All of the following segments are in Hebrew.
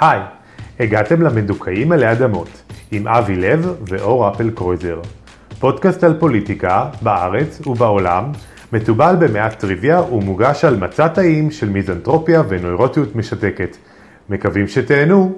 היי, הגעתם למדוקאים עלי אדמות, עם אבי לב ואור אפל קרויזר. פודקאסט על פוליטיקה, בארץ ובעולם, מטובל במעט טריוויה ומוגש על מצע טעים של מיזנטרופיה ונוירוטיות משתקת. מקווים שתהנו.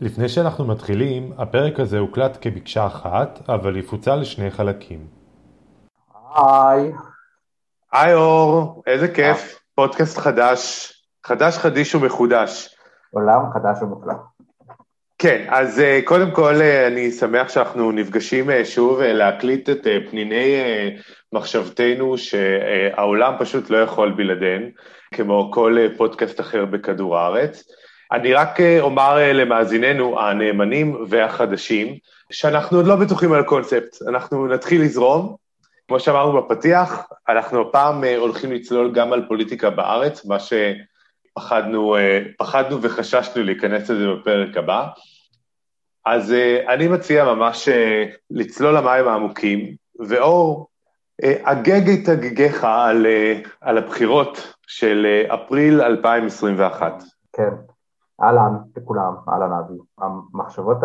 לפני שאנחנו מתחילים, הפרק הזה הוקלט כבקשה אחת, אבל יפוצל לשני חלקים. היי. היי אור, איזה כיף, פודקאסט חדש, חדש חדיש ומחודש. עולם חדש ומחודש. כן, אז קודם כל אני שמח שאנחנו נפגשים שוב להקליט את פניני מחשבתנו שהעולם פשוט לא יכול בלעדן, כמו כל פודקאסט אחר בכדור הארץ. אני רק אומר למאזיננו הנאמנים והחדשים, שאנחנו עוד לא בטוחים על קונספט, אנחנו נתחיל לזרום, כמו שאמרנו בפתיח, אנחנו הפעם הולכים לצלול גם על פוליטיקה בארץ, מה שפחדנו וחששנו להיכנס לזה בפרק הבא, אז אני מציע ממש לצלול למים העמוקים, ואור, אגג את אגגיך על הבחירות של אפריל 2021. כן. אהלן, לכולם, אהלן אבי. המחשבות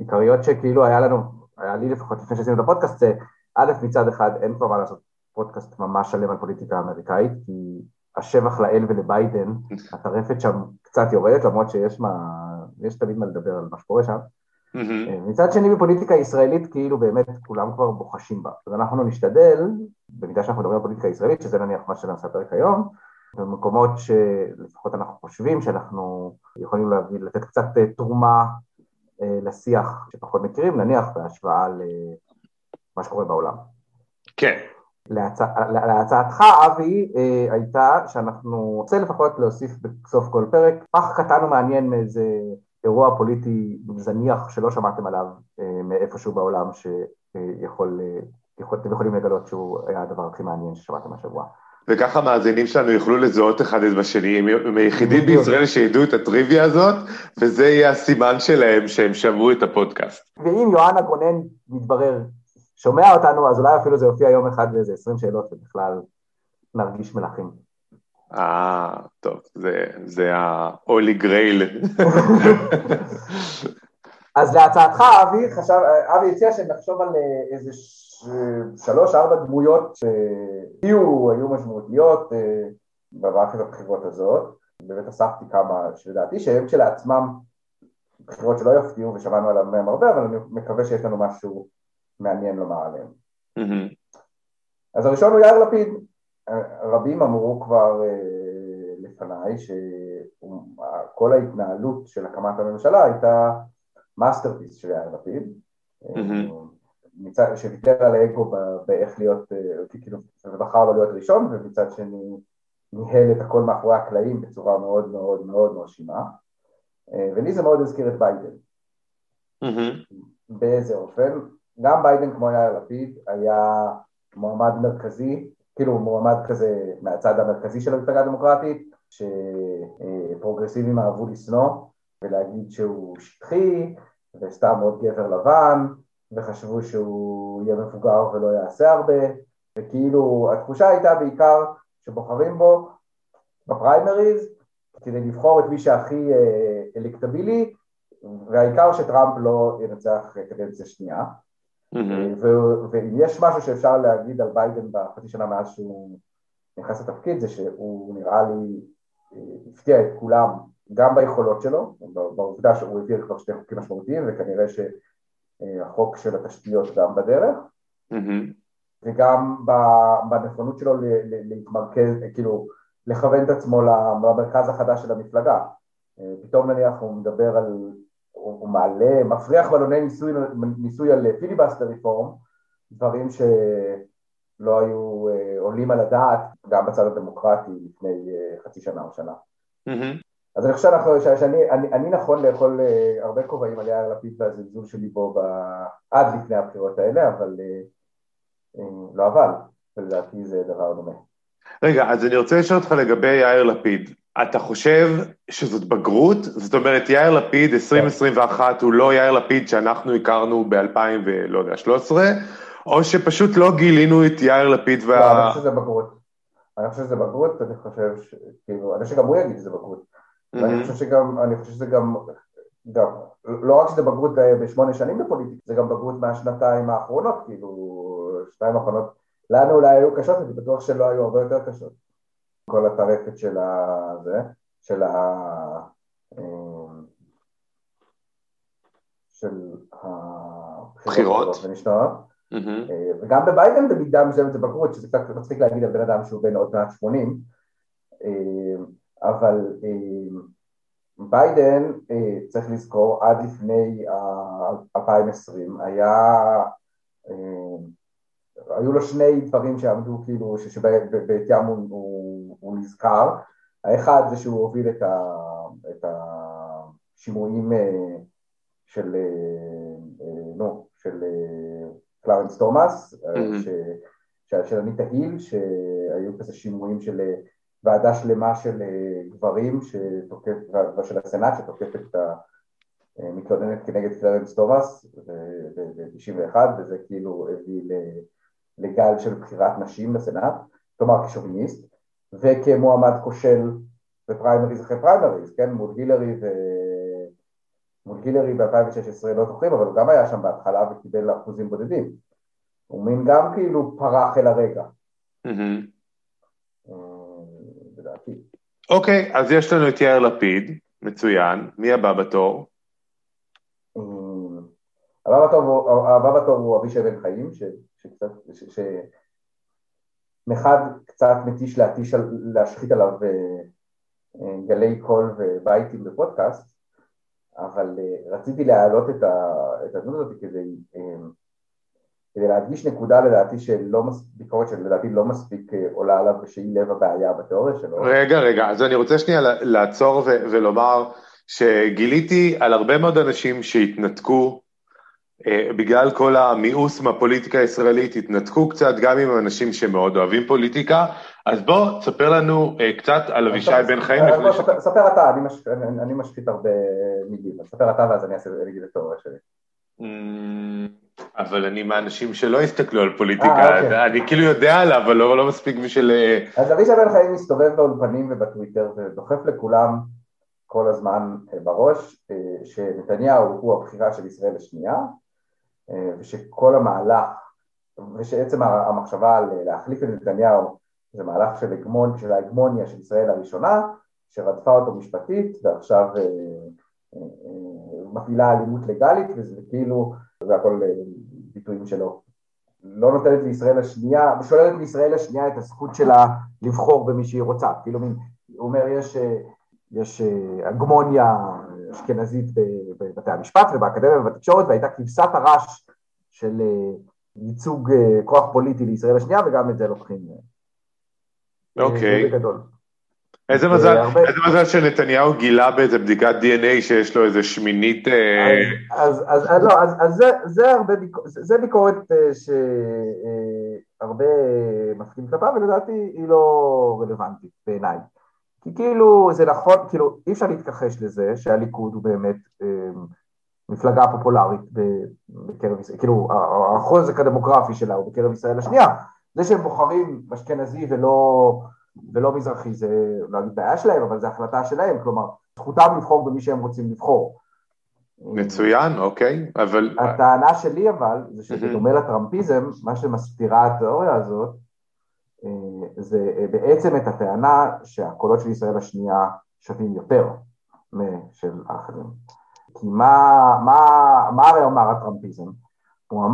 העיקריות שכאילו היה לי לפחות לפני שעשינו את הפודקאסט, זה א' מצד אחד, אין כבר מה לעשות פודקאסט ממש שלם על פוליטיקה האמריקאית, כי השבח לאל ולביידן, הטרפת שם קצת יורדת, למרות שיש תמיד מה לדבר על מה שקורה שם. מצד שני, בפוליטיקה הישראלית, כאילו באמת כולם כבר בוחשים בה. אז אנחנו נשתדל, במידה שאנחנו מדברים על פוליטיקה הישראלית, שזה נניח מה שנעשה פרק היום, במקומות שלפחות אנחנו חושבים שאנחנו יכולים להביא, לתת קצת תרומה לשיח שפחות מכירים, נניח בהשוואה למה שקורה בעולם. כן. להצעתך, אבי, הייתה שאנחנו רוצה לפחות להוסיף בסוף כל פרק, פח קטן ומעניין מאיזה אירוע פוליטי זניח שלא שמעתם עליו מאיפשהו בעולם, שאתם יכולים לגלות שהוא היה הדבר הכי מעניין ששמעתם השבוע. וככה המאזינים שלנו יוכלו לזהות אחד את השני, הם היחידים בישראל שידעו את הטריוויה הזאת, וזה יהיה הסימן שלהם שהם שמעו את הפודקאסט. ואם יואנה גונן מתברר, שומע אותנו, אז אולי אפילו זה יופיע יום אחד ואיזה 20 שאלות, ובכלל נרגיש מלאכים. טוב, זה האולי גרייל. אז להצעתך, אבי הציע שנחשוב על איזה 3-4 דמויות שהיו משמעותיות במערכת הבחירות הזאת, באמת אספתי כמה שלדעתי שהם כשלעצמם בחירות שלא יפתיעו ושמענו עליהם הרבה, אבל אני מקווה שיש לנו משהו מעניין לומר עליהם. אז הראשון הוא יאיר לפיד, רבים אמרו כבר לפניי שכל ההתנהלות של הקמת הממשלה הייתה מאסטרפיס של יאיר לפיד, שוויתר על האגו באיך להיות, כאילו, ובחר לא להיות ראשון, ומצד שני ניהל את הכל מאחורי הקלעים בצורה מאוד מאוד מאוד מרשימה, ולי זה מאוד הזכיר את ביידן. באיזה אופן, גם ביידן כמו יאיר לפיד היה מועמד מרכזי, כאילו מועמד כזה מהצד המרכזי של המפלגה הדמוקרטית, שפרוגרסיבים אהבו לשנוא, ולהגיד שהוא שטחי, וסתם עוד גבר לבן, וחשבו שהוא יהיה מפוגר ולא יעשה הרבה, וכאילו התחושה הייתה בעיקר שבוחרים בו בפריימריז, כדי לבחור את מי שהכי אלקטבילי, והעיקר שטראמפ לא ינצח קדנציה שנייה, ואם יש משהו שאפשר להגיד על ביידן בחצי שנה מאז שהוא נכנס לתפקיד, זה שהוא נראה לי הפתיע את כולם, גם ביכולות שלו, בעובדה שהוא הביא כבר שתי חוקים משמעותיים, וכנראה ש... החוק של התשתיות גם בדרך, וגם בנכונות שלו להתמרכז, כאילו, לכוון את עצמו למרכז החדש של המפלגה. פתאום נניח הוא מדבר על, הוא מעלה, מפריח בלוני ניסוי על פיליבסטר ריפורם, דברים שלא היו עולים על הדעת, גם בצד הדמוקרטי לפני חצי שנה או שנה. אז אני חושב שאני נכון לאכול הרבה קובעים על יאיר לפיד והזלזול שלי בו עד לפני הבחירות האלה, אבל לא אבל, ולדעתי זה דבר דומה. רגע, אז אני רוצה לשאול אותך לגבי יאיר לפיד. אתה חושב שזאת בגרות? זאת אומרת, יאיר לפיד 2021 הוא לא יאיר לפיד שאנחנו הכרנו ב-2013, או שפשוט לא גילינו את יאיר לפיד וה... לא, אני חושב שזה בגרות. אני חושב שזה בגרות, אני חושב ש... כאילו, אני חושב שגם הוא יגיד שזה בגרות. ואני חושב שגם, אני חושב שזה גם... גם, לא רק שזה בגרות בשמונה שנים בפוליטיקה, זה גם בגרות מהשנתיים האחרונות, כאילו, שנתיים האחרונות. לנו אולי היו קשות, אני בטוח שלא היו הרבה יותר קשות. כל הטרפת של הזה, של הבחירות ונשתנות, וגם בביידן במידה מסוימת זה בגרות, שזה קצת מצחיק להגיד על בן אדם שהוא בן עוד מעט 80, אבל ביידן, צריך לזכור, עד לפני 2020, היו לו שני דברים שעמדו כאילו, שבעתיים הוא נזכר, האחד זה שהוא הוביל את השימועים של, נו, של קלרנס תומאס, של אניטה היל, שהיו כזה שימועים של ועדה שלמה של גברים, ושל הסנאט שתוקפת את המתלוננת כנגד קלרנס תומאס, ב-91, וזה כאילו הביא לגל של בחירת נשים בסנאט, כלומר כשוביניסט, וכמועמד כושל בפריימריז אחרי פריימריז, כן, מול גילרי ב-2016 לא זוכרים, אבל הוא גם היה שם בהתחלה וקיבל אחוזים בודדים. הוא מין גם כאילו פרח אל הרגע. בדעתי. אוקיי, אז יש לנו את יאיר לפיד, מצוין, מי הבא בתור? הבא בתור הוא אבישי בן חיים, שמחד קצת מתיש להשחית עליו גלי קול ובייטים בפודקאסט, אבל רציתי להעלות את הדמות הזאת כדי להדגיש נקודה לדעתי שלא מספיק, ביקורת שלדעתי לא מספיק עולה עליו ושהיא לב הבעיה בתיאוריה שלו. רגע, אז אני רוצה שנייה לעצור ולומר שגיליתי על הרבה מאוד אנשים שהתנתקו, בגלל כל המיאוס מהפוליטיקה הישראלית, התנתקו קצת גם עם אנשים שמאוד אוהבים פוליטיקה, אז בוא, תספר לנו קצת על אבישי בן חיים. ספר אתה, אני משפיט הרבה מילים, ספר אתה ואז אני אעשה להגיד את תיאוריה שלי. אבל אני מהאנשים שלא הסתכלו על פוליטיקה, אני כאילו יודע עליו, אבל לא מספיק בשביל... אז אבישי בן חיים מסתובב באולפנים ובטוויטר, ודוחף לכולם כל הזמן בראש, שנתניהו הוא הבחירה של ישראל השנייה, ושכל המהלך, ושעצם המחשבה להחליף את נתניהו, זה מהלך של ההגמוניה של ישראל הראשונה, שרדפה אותו משפטית, ועכשיו מפעילה אלימות לגלית, וזה כאילו, זה הכל ביטויים שלו. לא נותנת לישראל השנייה, ושוללת לישראל השנייה את הזכות שלה לבחור במי שהיא רוצה. כאילו, הוא אומר, יש הגמוניה אשכנזית בבתי המשפט ובאקדמיה ובתקשורת, והייתה כבשת הרש של ייצוג כוח פוליטי לישראל השנייה, וגם את זה לוקחים. אוקיי. איזה מזל שנתניהו גילה באיזה בדיקת DNA שיש לו איזה שמינית... אז לא, אז זה ביקורת שהרבה מסכים כלפיו, ולדעתי היא לא רלוונטית בעיניי. כי כאילו זה נכון, כאילו אי אפשר להתכחש לזה שהליכוד הוא באמת מפלגה פופולרית בקרב ישראל, כאילו החוזק הדמוגרפי שלה הוא בקרב ישראל השנייה, זה שהם בוחרים אשכנזי ולא מזרחי, זה לא בעיה שלהם, אבל זה החלטה שלהם, כלומר, זכותם לבחור במי שהם רוצים לבחור. מצוין, אוקיי, אבל... הטענה שלי אבל, זה שזה דומה לטראמפיזם, מה שמסתירה התיאוריה הזאת, זה בעצם את הטענה שהקולות של ישראל השנייה שווים יותר משל האחרים. כי מה הרי אמר הטראמפיזם? מה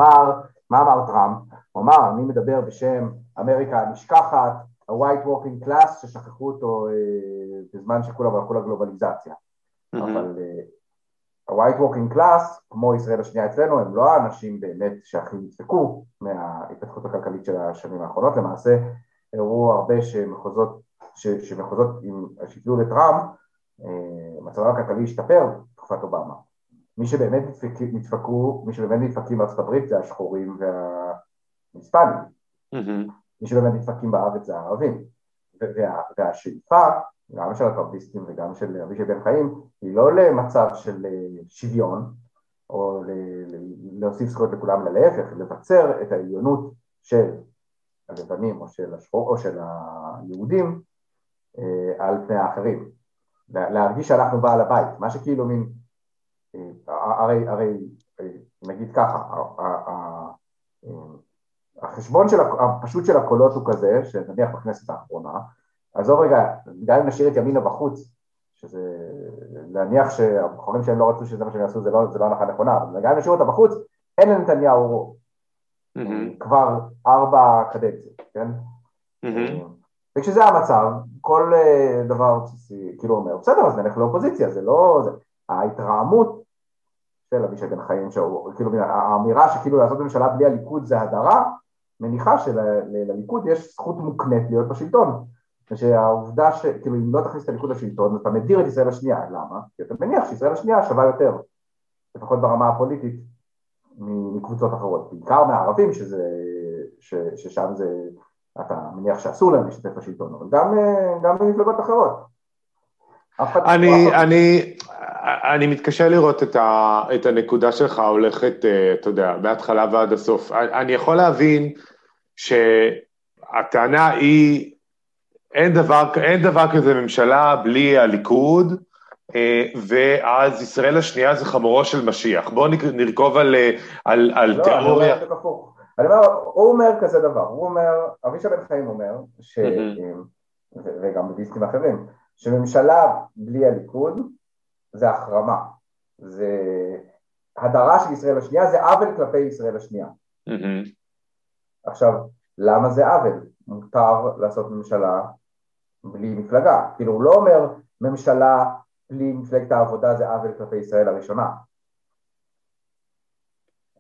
אמר טראמפ? הוא אמר, אני מדבר בשם אמריקה המשכחת, ה-white working class, ששכחו אותו בזמן שכולם הלכו לגלובליזציה. אבל ה-white working class, כמו ישראל השנייה אצלנו, הם לא האנשים באמת שהכי נדפקו מההתפתחות הכלכלית של השנים האחרונות, למעשה הראו הרבה שמחוזות שהתלו לטראמפ, מצבם הכלכלי השתפר בתקופת אובמה. מי שבאמת נדפקים בארצות הברית זה השחורים וההיספנים. מי שבאמת נדפקים בארץ זה הערבים. והשאיפה גם של הטרמפיסטים וגם של אבישי בן חיים, היא לא למצב של שוויון, או להוסיף זכויות לכולם, אלא להפך, לבצר את העליונות של הלבנים או של השחור, או של היהודים, על פני האחרים. להרגיש שאנחנו בעל הבית, מה שכאילו מין, הרי נגיד ככה, החשבון הפשוט של הקולות הוא כזה, שנניח בכנסת האחרונה, אז עוד רגע, גם אם נשאיר את ימינה בחוץ, שזה להניח שהבחורים שהם לא רצו שזה מה שהם יעשו, זה לא הנחה נכונה, אבל גם אם נשאיר אותה בחוץ, אין לנתניהו רוב, כבר 4 קדנציות, כן? וכשזה המצב, כל דבר כאילו אומר, בסדר, אז נלך לאופוזיציה, זה לא, ההתרעמות של אבישי בן חיים, האמירה שכאילו לעשות ממשלה בלי הליכוד זה הדרה, מניחה שלליכוד יש זכות מוקנית להיות בשלטון, ושהעובדה שכאילו אם לא תכניס את הליכוד לשלטון, אתה מדיר את ישראל השנייה, למה? כי אתה מניח שישראל השנייה שווה יותר, לפחות ברמה הפוליטית, מקבוצות אחרות, בעיקר מהערבים, ששם זה, אתה מניח שאסור להם להשתתף בשלטון, אבל גם במפלגות אחרות. אני מתקשה לראות את הנקודה שלך הולכת, אתה יודע, מההתחלה ועד הסוף. אני יכול להבין שהטענה היא, אין דבר כזה ממשלה בלי הליכוד, ואז ישראל השנייה זה חמורו של משיח. בואו נרכוב על תיאוריה. הוא אומר כזה דבר, הוא אומר, אבישי בן חיים אומר, וגם בדיסקים אחרים, שממשלה בלי הליכוד זה החרמה, זה הדרה של ישראל השנייה, זה עוול כלפי ישראל השנייה. עכשיו, למה זה עוול? מותר לעשות ממשלה בלי מפלגה, כאילו הוא לא אומר ממשלה בלי מפלגת העבודה זה עוול כלפי ישראל הראשונה.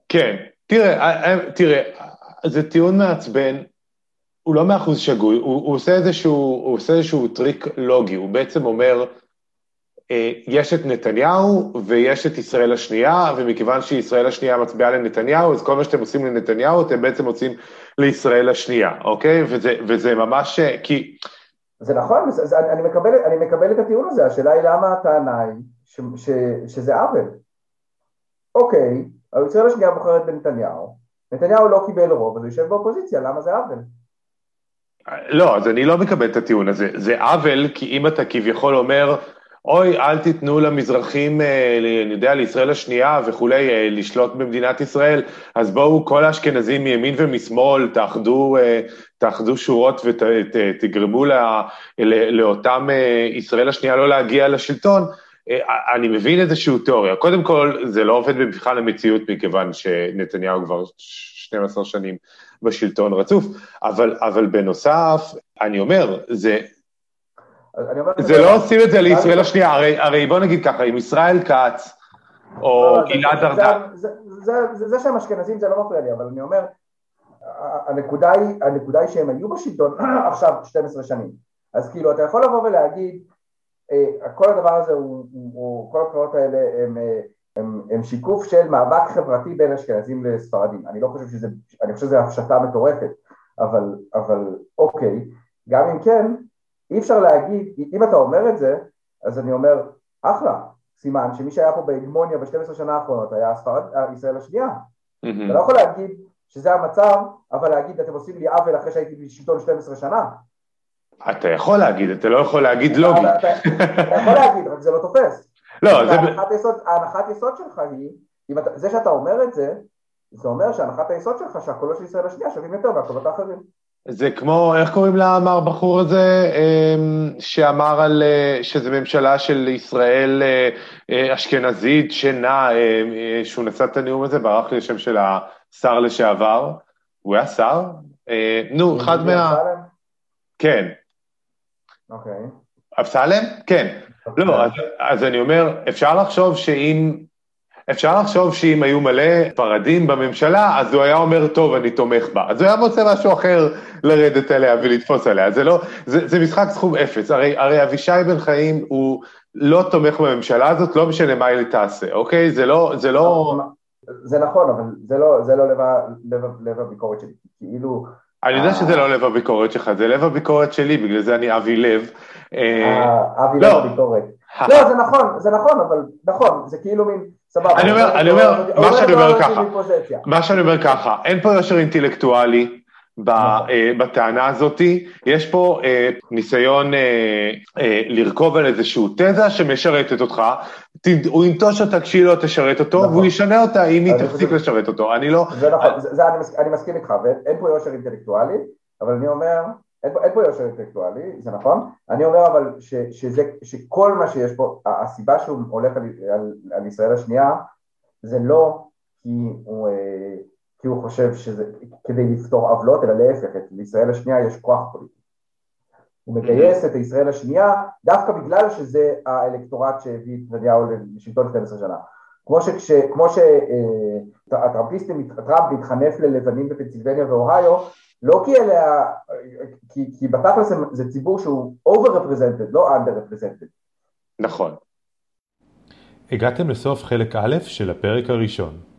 כן, תראה, זה טיעון מעצבן, הוא לא 100% שגוי, הוא עושה איזשהו טריק לוגי, הוא בעצם אומר, יש את נתניהו ויש את ישראל השנייה, ומכיוון שישראל השנייה מצביעה לנתניהו, אז כל מה שאתם עושים לנתניהו, אתם בעצם עושים לישראל השנייה, אוקיי? וזה ממש, כי... זה נכון, אני מקבל את הטיעון הזה, השאלה היא למה הטענה היא שזה עוול. אוקיי, ישראל השנייה בוחרת בנתניהו, נתניהו לא קיבל רוב, אז הוא יושב באופוזיציה, למה זה עוול? לא, אז אני לא מקבל את הטיעון הזה, זה עוול, כי אם אתה כביכול אומר... אוי, אל תיתנו למזרחים, אני יודע, לישראל השנייה וכולי, לשלוט במדינת ישראל, אז בואו כל האשכנזים מימין ומשמאל, תאחדו שורות ותגרמו לאותם ישראל השנייה לא להגיע לשלטון, אני מבין איזשהו תיאוריה. קודם כל, זה לא עובד במבחן המציאות, מכיוון שנתניהו כבר 12 שנים בשלטון רצוף, אבל בנוסף, אני אומר, זה לא עושים את זה לישראל השנייה, הרי בוא נגיד ככה, עם ישראל כץ, או גלעד ארדן. זה שהם אשכנזים זה לא מפריע לי, אבל אני אומר, הנקודה היא שהם היו בשלטון עכשיו 12 שנים, אז כאילו אתה יכול לבוא ולהגיד, כל הדבר הזה, כל הקראות האלה, הם שיקוף של מאבק חברתי בין אשכנזים לספרדים, אני לא חושב שזה, אני חושב שזה הפשטה מטורפת, אבל אוקיי, גם אם כן, אי אפשר להגיד, אם אתה אומר את זה, אז אני אומר, אחלה, סימן שמי שהיה פה בהגמוניה ב-12 שנה האחרונות היה ישראל השנייה. אתה לא יכול להגיד שזה המצב, אבל להגיד, אתם עושים לי עוול אחרי שהייתי בשלטון 12 שנה. אתה יכול להגיד, אתה לא יכול להגיד לוגי. אתה יכול להגיד, רק זה לא תופס. ההנחת יסוד שלך היא, זה שאתה אומר את זה, זה אומר שהנחת היסוד שלך, שהקולות של ישראל השנייה שווים יותר והקולות האחרים. זה כמו, איך קוראים לאמר בחור הזה, שאמר על, שזה ממשלה של ישראל אשכנזית, שהוא נשא את הנאום הזה, ברח לי השם של השר לשעבר, הוא היה שר? נו, אחד מה... אפסלם? כן. אוקיי. אפסלם? כן. לא, אז אני אומר, אפשר לחשוב שאם היו מלא פרדים בממשלה, אז הוא היה אומר, טוב, אני תומך בה. אז הוא היה מוצא משהו אחר לרדת עליה ולתפוס עליה. זה משחק סכום אפס. הרי אבישי בן חיים הוא לא תומך בממשלה הזאת, לא משנה מה היא תעשה, אוקיי? זה נכון, אבל זה לא לב הביקורת שלי. כאילו, אני יודע שזה לא לב הביקורת שלך, זה לב הביקורת שלי, בגלל זה אני אבי לב. אבי לב הביקורת. לא, זה נכון, אבל נכון, זה כאילו מין, סבבה. אני אומר, מה שאני אומר ככה, אין פה יושר אינטלקטואלי בטענה הזאת, יש פה ניסיון לרכוב על איזשהו תזה שמשרתת אותך, הוא ינטוש אותה כשהיא לא תשרת אותו, והוא ישנה אותה אם היא תפסיק לשרת אותו, אני לא... זה נכון, אני מסכים איתך, ואין פה יושר אינטלקטואלי, אבל אני אומר, אין פה יושר אינטלקטואלי, זה נכון, אני אומר אבל שכל מה שיש פה, הסיבה שהוא הולך על ישראל השנייה, זה לא כי הוא חושב שזה כדי לפתור עוולות, אלא להפך, לישראל השנייה יש כוח פוליטי. הוא מגייס את ישראל השנייה, דווקא בגלל שזה האלקטורט שהביא את נתניהו לשלטון 12 שנה. כמו שטראמפ מתחנף ללבנים בפנסילבניה ואוהיו, לא כי אליה, כי בתכלס זה ציבור שהוא over-represented, לא under-represented. נכון. הגעתם לסוף חלק א' של הפרק הראשון.